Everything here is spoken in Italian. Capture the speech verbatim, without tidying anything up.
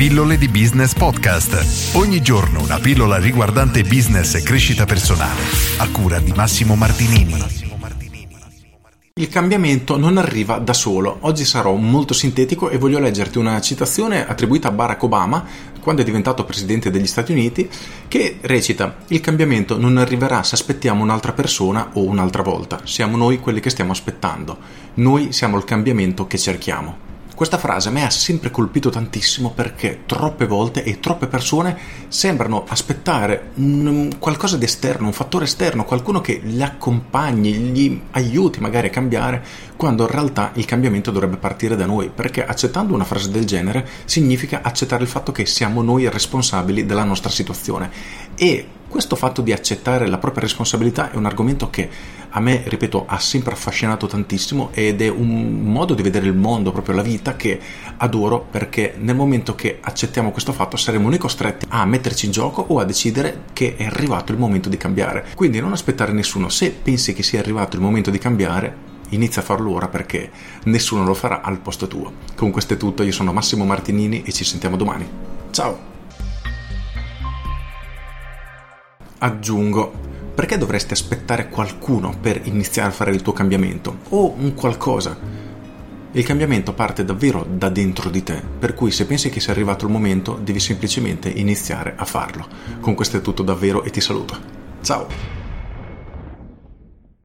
Pillole di Business Podcast. Ogni giorno una pillola riguardante business e crescita personale, a cura di Massimo Martinini. Il cambiamento non arriva da solo. Oggi sarò molto sintetico e voglio leggerti una citazione attribuita a Barack Obama quando è diventato presidente degli Stati Uniti, che recita: il cambiamento non arriverà se aspettiamo un'altra persona o un'altra volta. Siamo noi quelli che stiamo aspettando. Noi siamo il cambiamento che cerchiamo. Questa frase mi ha sempre colpito tantissimo, perché troppe volte e troppe persone sembrano aspettare un, qualcosa di esterno, un fattore esterno, qualcuno che li accompagni, gli aiuti magari a cambiare, quando in realtà il cambiamento dovrebbe partire da noi, perché accettando una frase del genere significa accettare il fatto che siamo noi responsabili della nostra situazione. E questo fatto di accettare la propria responsabilità è un argomento che a me, ripeto, ha sempre affascinato tantissimo, ed è un modo di vedere il mondo, proprio la vita, che adoro, perché nel momento che accettiamo questo fatto saremo noi costretti a metterci in gioco o a decidere che è arrivato il momento di cambiare. Quindi non aspettare nessuno. Se pensi che sia arrivato il momento di cambiare, inizia a farlo ora, perché nessuno lo farà al posto tuo. Con questo è tutto, io sono Massimo Martinini e ci sentiamo domani. Ciao! Aggiungo, perché dovresti aspettare qualcuno per iniziare a fare il tuo cambiamento o un qualcosa? Il cambiamento parte davvero da dentro di te, per cui se pensi che sia arrivato il momento devi semplicemente iniziare a farlo. Con questo è tutto davvero e ti saluto. Ciao!